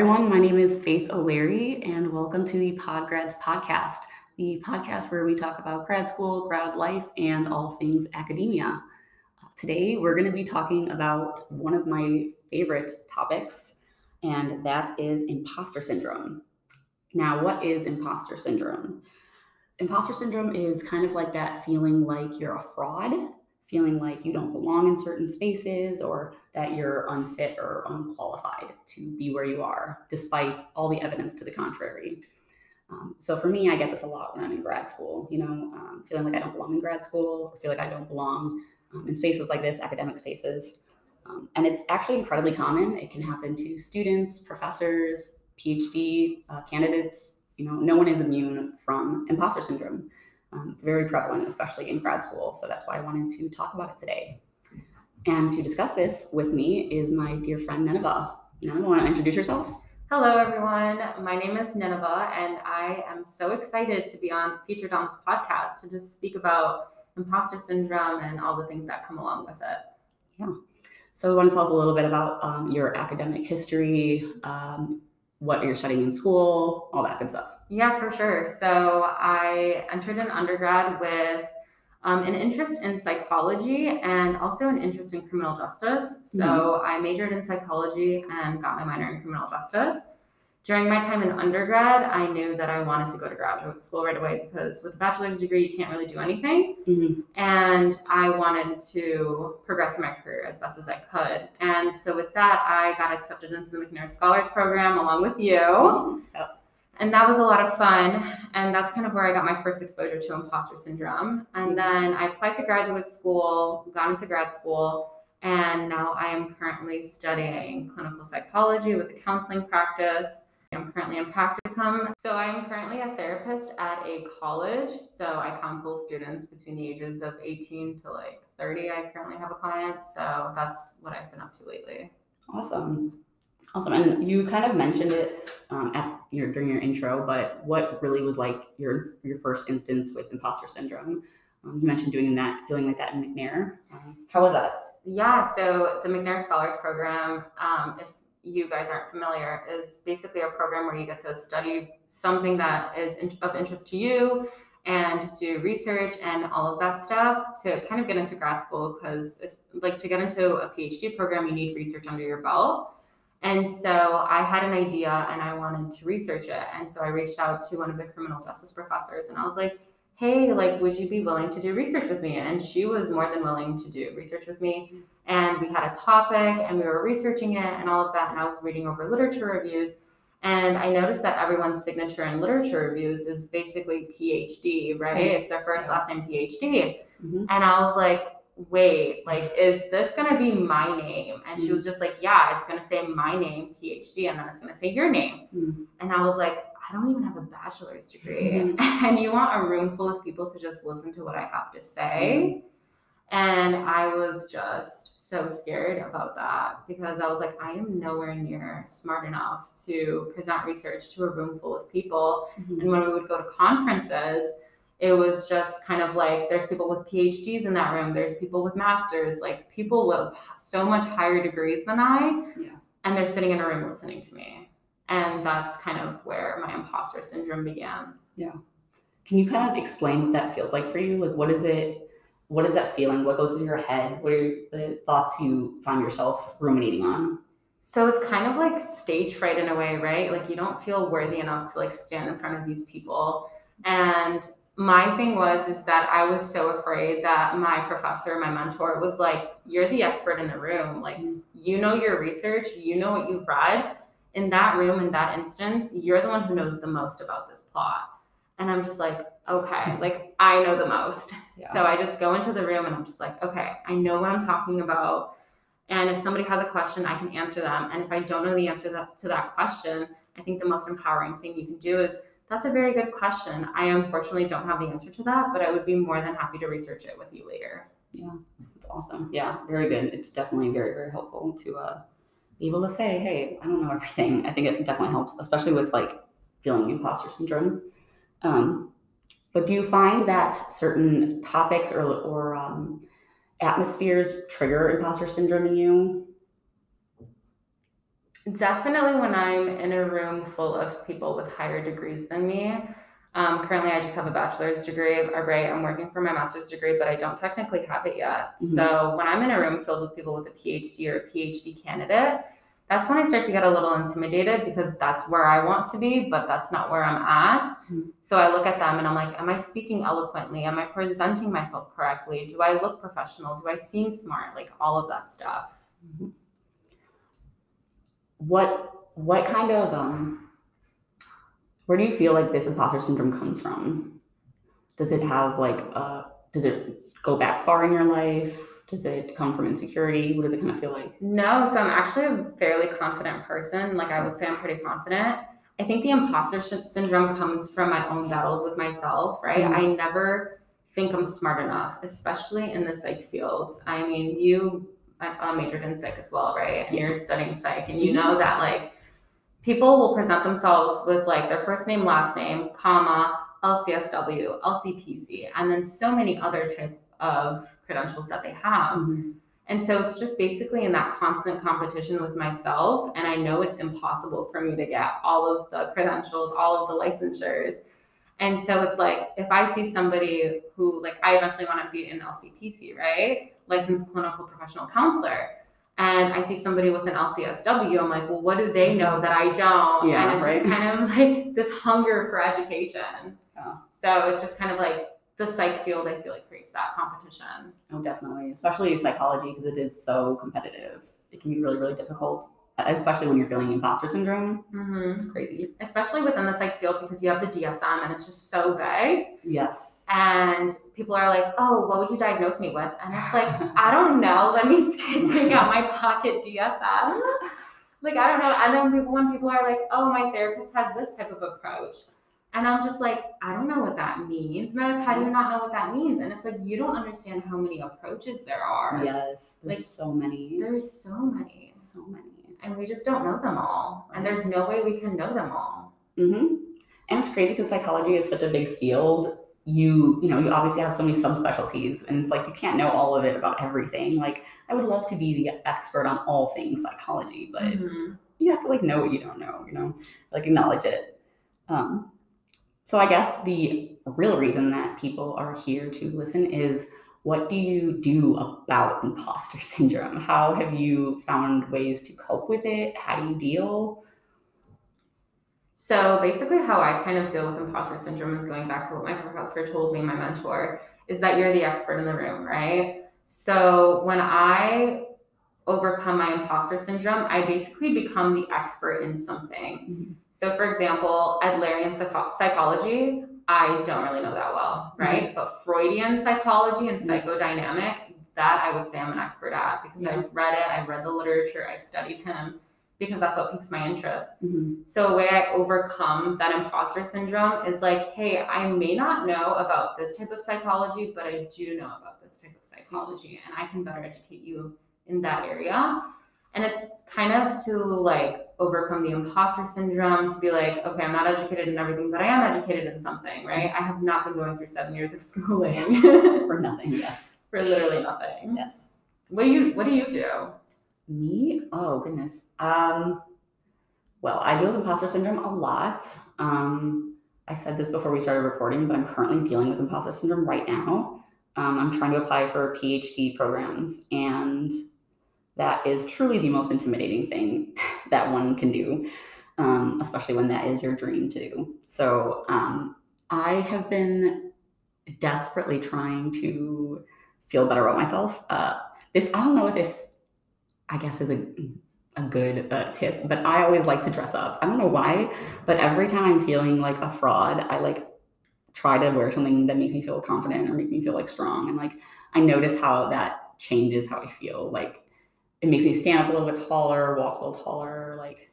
everyone. My name is Faith O'Leary, and welcome to the Podgrads podcast, the podcast where we talk about grad school, grad life, and all things academia. Today, we're going to be talking about one of my favorite topics, and that is imposter syndrome. Now, what is imposter syndrome? Imposter syndrome is kind of like that feeling like you're a fraud, feeling like you don't belong in certain spaces or that you're unfit or unqualified to be where you are, despite all the evidence to the contrary. So for me, I get this a lot when I'm in grad school, feeling like I don't belong in grad school, or feel like I don't belong in spaces like this, academic spaces. And it's actually incredibly common. It can happen to students, professors, PhD candidates. No one is immune from imposter syndrome. It's very prevalent, especially in grad school. So that's why I wanted to talk about it today. And to discuss this with me is my dear friend, Nineveh. Nineveh, want to introduce yourself? Hello, everyone. My name is Nineveh, and I am so excited to be featured on this podcast to just speak about imposter syndrome and all the things that come along with it. Yeah. So I want to tell us a little bit about your academic history, what you're studying in school, all that good stuff. Yeah, for sure. So I entered an undergrad with an interest in psychology and also an interest in criminal justice. So I majored in psychology and got my minor in criminal justice. During my time in undergrad, I knew that I wanted to go to graduate school right away because with a bachelor's degree, you can't really do anything. And I wanted to progress my career as best as I could. And so with that, I got accepted into the McNair Scholars Program along with you. And that was a lot of fun. And that's kind of where I got my first exposure to imposter syndrome. And then I applied to graduate school, got into grad school. And now I am currently studying clinical psychology with a counseling practice. I'm currently in practicum. So I'm currently a therapist at a college. So I counsel students between the ages of 18 to like 30. I currently have a client. So that's what I've been up to lately. Awesome. And you kind of mentioned it during your intro, but what really was like your first instance with imposter syndrome? You mentioned feeling like that in McNair. How was that? Yeah, so the McNair Scholars Program, if you guys aren't familiar, is basically a program where you get to study something that is of interest to you and do research and all of that stuff to kind of get into grad school, because it's like to get into a PhD program, you need research under your belt. And so I had an idea and I wanted to research it. And so I reached out to one of the criminal justice professors and I was like, hey, would you be willing to do research with me? And she was more than willing to do research with me. And we had a topic and we were researching it and all of that. And I was reading over literature reviews. And I noticed that everyone's signature in literature reviews is basically PhD, right? It's their first, last name, PhD. And I was like, wait, is this going to be my name? And she was just like, yeah, it's going to say my name, PhD, and then it's going to say your name. And I was like, I don't even have a bachelor's degree. And you want a room full of people to just listen to what I have to say. And I was just so scared about that because I was like, I am nowhere near smart enough to present research to a room full of people. And when we would go to conferences, it was just kind of like, there's people with PhDs in that room. There's people with masters, like people with so much higher degrees than I, and they're sitting in a room listening to me. And that's kind of where my imposter syndrome began. Yeah. Can you kind of explain what that feels like for you? What is it? What is that feeling? What goes through your head? What are the thoughts you find yourself ruminating on? So it's kind of like stage fright in a way, right? You don't feel worthy enough to stand in front of these people. And my thing is that I was so afraid that my professor, my mentor was like, you're the expert in the room. You know your research, you know what you've read. In that room, in that instance, you're the one who knows the most about this plot. And I'm just like, okay, I know the most. So I just go into the room and I'm just like, okay, I know what I'm talking about. And if somebody has a question, I can answer them. And if I don't know the answer to that question, I think the most empowering thing you can do is, that's a very good question. I unfortunately don't have the answer to that, but I would be more than happy to research it with you later. Yeah, that's awesome. Yeah, very good. It's definitely very, very helpful to be able to say, hey, I don't know everything. I think it definitely helps, especially with feeling imposter syndrome. But do you find that certain topics or atmospheres trigger imposter syndrome in you? Definitely when I'm in a room full of people with higher degrees than me. Currently, I just have a bachelor's degree. Right, I'm working for my master's degree, but I don't technically have it yet. Mm-hmm. So when I'm in a room filled with people with a PhD or a PhD candidate, that's when I start to get a little intimidated, because that's where I want to be, but that's not where I'm at. Mm-hmm. So I look at them and I'm like, am I speaking eloquently? Am I presenting myself correctly? Do I look professional? Do I seem smart? Like all of that stuff. Mm-hmm. What kind of, where do you feel like this imposter syndrome comes from? Does it have like, does it go back far in your life? Does it come from insecurity? What does it kind of feel like? No, so I'm actually a fairly confident person. Like I would say I'm pretty confident. I think the imposter syndrome comes from my own battles with myself, right? Mm-hmm. I never think I'm smart enough, especially in the psych fields. I mean, I majored in psych as well, right? And you're studying psych, and you know that like people will present themselves with like their first name, last name, comma, LCSW, LCPC, and then so many other type of credentials that they have. Mm-hmm. And so it's just basically in that constant competition with myself. And I know it's impossible for me to get all of the credentials, all of the licensures. And so it's like, if I see somebody who like, I eventually want to be an LCPC, right? Licensed clinical professional counselor. And I see somebody with an LCSW, I'm like, well, what do they know that I don't? Yeah, and it's just kind of like this hunger for education. Yeah. So it's just kind of like the psych field, I feel like, creates that competition. Oh, definitely. Especially psychology, because it is so competitive. It can be really, really difficult, especially when you're feeling imposter syndrome. Mm-hmm. It's crazy. Especially within the psych field, because you have the DSM and it's just so vague. Yes. And people are like, oh, what would you diagnose me with? And it's like, I don't know. Let me take out my pocket DSM. Like, I don't know. And then when people are like, oh, my therapist has this type of approach. And I'm just like, I don't know what that means. And they're like, how do you not know what that means? And it's like, you don't understand how many approaches there are. Yes. There's like, so many. There's so many. So many. And we just don't know them all. And there's no way we can know them all. Mm-hmm. And it's crazy because psychology is such a big field. You obviously have so many subspecialties, and it's like you can't know all of it about everything. Like, I would love to be the expert on all things psychology, but you have to like know what you don't know, you know, like acknowledge it. So I guess the real reason that people are here to listen is, what do you do about imposter syndrome? How have you found ways to cope with it? How do you deal? So basically how I kind of deal with imposter syndrome is going back to what my professor told me, my mentor, is that you're the expert in the room, right? So when I overcome my imposter syndrome, I basically become the expert in something. Mm-hmm. So for example, Adlerian psychology, I don't really know that well, right? Mm-hmm. But Freudian psychology and psychodynamic, that I would say I'm an expert at, because I've read it, I've read the literature, I've studied him, because that's what piques my interest. Mm-hmm. So a way I overcome that imposter syndrome is like, hey, I may not know about this type of psychology, but I do know about this type of psychology, and I can better educate you in that area. And it's kind of to like overcome the imposter syndrome, to be like, okay, I'm not educated in everything, but I am educated in something, right? I have not been going through 7 years of schooling for nothing. Yes. For literally nothing. Yes. What do you do? Me? Oh goodness. Well, I deal with imposter syndrome a lot. I said this before we started recording, but I'm currently dealing with imposter syndrome right now. I'm trying to apply for PhD programs, and that is truly the most intimidating thing that one can do, especially when that is your dream to do. So I have been desperately trying to feel better about myself. I guess is a good tip, but I always like to dress up. I don't know why, but every time I'm feeling like a fraud, I like try to wear something that makes me feel confident or make me feel like strong. And like, I notice how that changes how I feel. Like, it makes me stand up a little bit taller, walk a little taller. Like,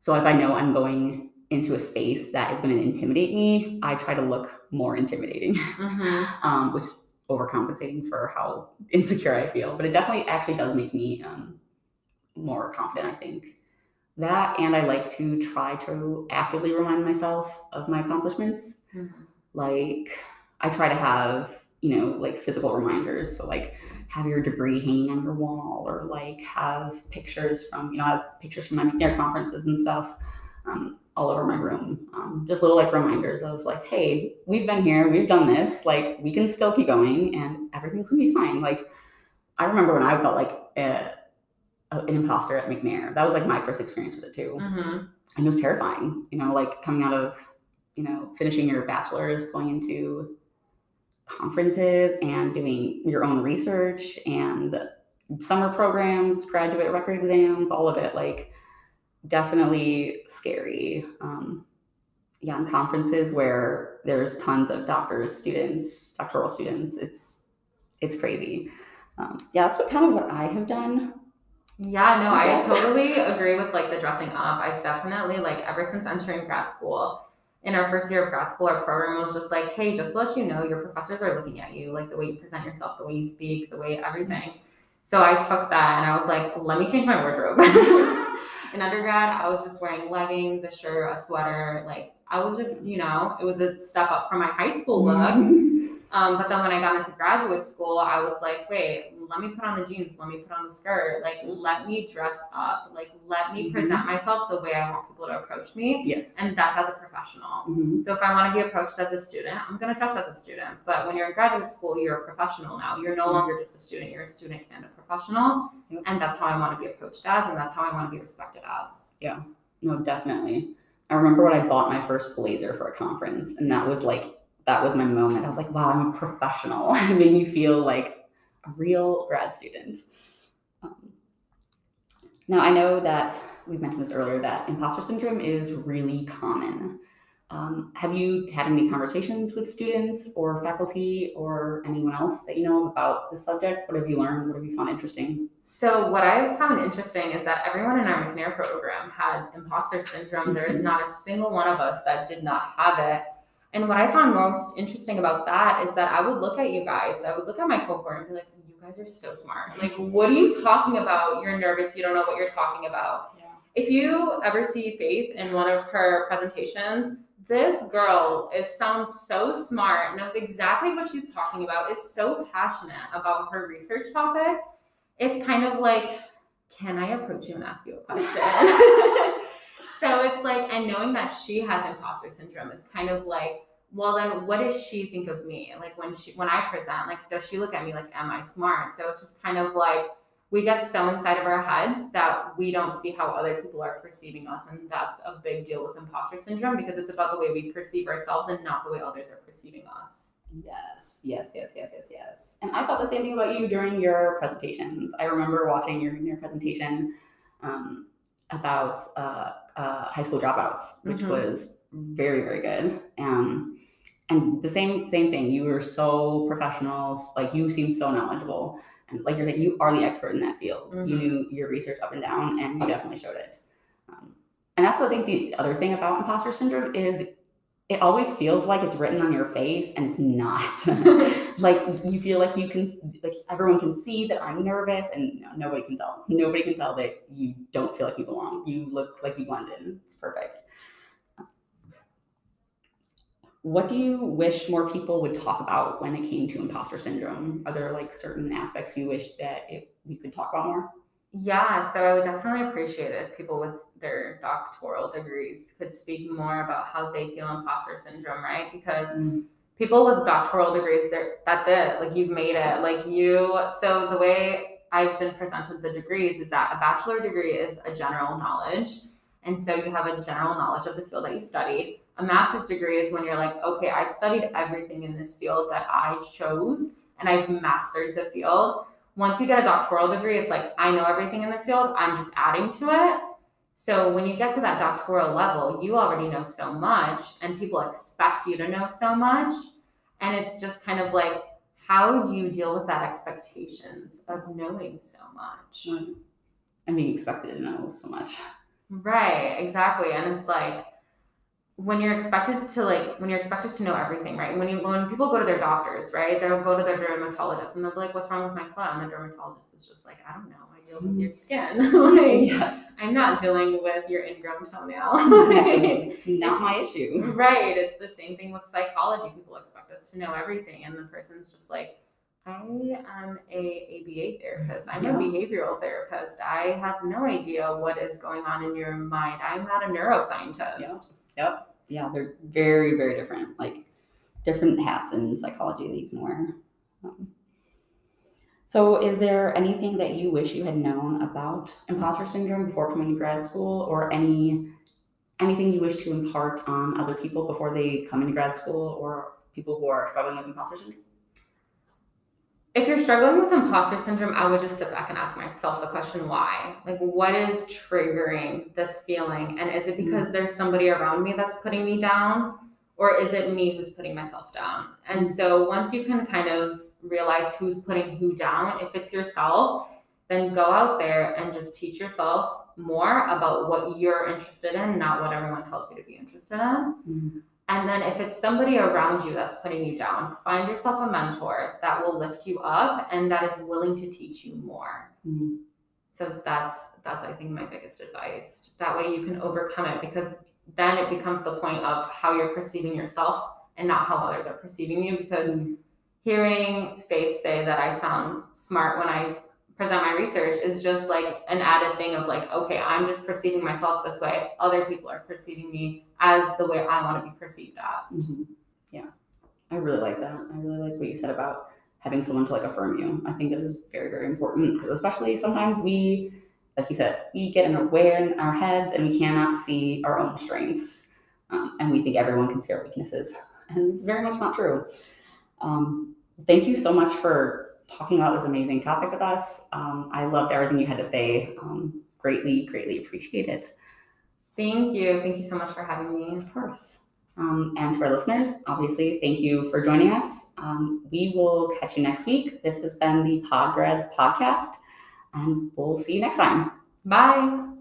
so if I know I'm going into a space that is going to intimidate me, I try to look more intimidating, which is overcompensating for how insecure I feel. But it definitely actually does make me more confident, I think. That, and I like to try to actively remind myself of my accomplishments. Mm-hmm. Like, I try to have you know, like physical reminders. So like have your degree hanging on your wall, or like have pictures from, you know, I have pictures from my McNair conferences and stuff all over my room. Just little like reminders of like, hey, we've been here, we've done this, like we can still keep going and everything's gonna be fine. Like I remember when I felt like an imposter at McNair. That was like my first experience with it too. Mm-hmm. And it was terrifying, you know, like coming out of, you know, finishing your bachelor's, going into conferences and doing your own research and summer programs, graduate record exams, all of it, like definitely scary. Yeah, and conferences where there's tons of doctoral students, it's crazy. Yeah, that's what I have done. Yeah, no, I totally agree with like the dressing up. I've definitely like ever since entering grad school, in our first year of grad school, our program was just like, hey, just to let you know, your professors are looking at you, like the way you present yourself, the way you speak, the way everything. So I took that and I was like, let me change my wardrobe. In undergrad, I was just wearing leggings, a shirt, a sweater. Like I was just, you know, it was a step up from my high school look. But then when I got into graduate school, I was like, wait, let me put on the jeans. Let me put on the skirt. Like, let me dress up. Like, let me present myself the way I want people to approach me. Yes. And that's as a professional. Mm-hmm. So if I want to be approached as a student, I'm going to dress as a student. But when you're in graduate school, you're a professional now. You're no longer just a student. You're a student and a professional. Yep. And that's how I want to be approached as, and that's how I want to be respected as. Yeah. No, definitely. I remember when I bought my first blazer for a conference, and that was my moment. I was like, wow, I'm a professional. It made me feel like a real grad student. Now, I know that we've mentioned this earlier, that imposter syndrome is really common. Have you had any conversations with students or faculty or anyone else that you know about this subject? What have you learned? What have you found interesting? So what I've found interesting is that everyone in our McNair program had imposter syndrome. Mm-hmm. There is not a single one of us that did not have it. And what I found most interesting about that is that I would look at you guys, I would look at my cohort and be like, you guys are so smart. Like, what are you talking about? You're nervous. You don't know what you're talking about. Yeah. If you ever see Faith in one of her presentations, this girl sounds so smart, knows exactly what she's talking about, is so passionate about her research topic. It's kind of like, can I approach you and ask you a question? So it's like, and knowing that she has imposter syndrome, it's kind of like, well, then what does she think of me? Like when I present, like, does she look at me like, am I smart? So it's just kind of like, we get so inside of our heads that we don't see how other people are perceiving us. And that's a big deal with imposter syndrome, because it's about the way we perceive ourselves and not the way others are perceiving us. Yes. And I thought the same thing about you during your presentations. I remember watching your presentation about, high school dropouts, which was very, very good. And the same thing. You were so professional. Like, you seemed so knowledgeable, and like you're saying, you are the expert in that field. You knew your research up and down, and you definitely showed it. And that's the other thing about imposter syndrome is it always feels like it's written on your face, and it's not. Like, you feel like you can, like everyone can see that I'm nervous, and no, nobody can tell. Nobody can tell that you don't feel like you belong. You look like you blend in. It's perfect. What do you wish more people would talk about when it came to imposter syndrome? Are there like certain aspects you wish that we could talk about more? Yeah, so I would definitely appreciate it if people with their doctoral degrees could speak more about how they feel imposter syndrome, right? Because people with doctoral degrees, that's it. Like, you've made it. Like, so the way I've been presented the degrees is that a bachelor degree is a general knowledge. And so you have a general knowledge of the field that you studied. A master's degree is when you're like, okay, I've studied everything in this field that I chose, and I've mastered the field. Once you get a doctoral degree, it's like, I know everything in the field, I'm just adding to it. So when you get to that doctoral level, you already know so much, and people expect you to know so much. And it's just kind of like, how do you deal with that expectations of knowing so much? Right. And being expected to know so much. Right, exactly. And it's like, when you're expected to know everything, right? When people go to their doctors, right? They'll go to their dermatologist and they'll be like, "What's wrong with my foot?" And the dermatologist is just like, "I don't know. I deal with your skin. Like, yes. I'm not dealing with your ingrown toenail. Not my issue." Right. It's the same thing with psychology. People expect us to know everything, and the person's just like, "I am an ABA therapist. I'm a behavioral therapist. I have no idea what is going on in your mind. I'm not a neuroscientist." Yeah. Yep. Yeah, they're very, very different, like different hats in psychology that you can wear. So is there anything that you wish you had known about imposter syndrome before coming to grad school, or anything you wish to impart on other people before they come into grad school, or people who are struggling with imposter syndrome? If you're struggling with imposter syndrome, I would just sit back and ask myself the question, why? Like, what is triggering this feeling? And is it because there's somebody around me that's putting me down, or is it me who's putting myself down? And so once you can kind of realize who's putting who down, if it's yourself, then go out there and just teach yourself more about what you're interested in, not what everyone tells you to be interested in. Mm-hmm. And then if it's somebody around you that's putting you down, find yourself a mentor that will lift you up and that is willing to teach you more. Mm-hmm. So that's I think my biggest advice. That way you can overcome it, because then it becomes the point of how you're perceiving yourself and not how others are perceiving you. Because hearing Faith say that I sound smart when I present my research is just like an added thing of like, okay, I'm just perceiving myself this way. Other people are perceiving me as the way I want to be perceived as. Mm-hmm. Yeah. I really like that. I really like what you said about having someone to like affirm you. I think that is very, very important, because especially sometimes we, like you said, we get unaware in our heads and we cannot see our own strengths. And we think everyone can see our weaknesses, and it's very much not true. Thank you so much for talking about this amazing topic with us. I loved everything you had to say. Greatly, greatly appreciate it. Thank you. Thank you so much for having me. Of course. And to our listeners, obviously, thank you for joining us. We will catch you next week. This has been the Podgrads podcast, and we'll see you next time. Bye.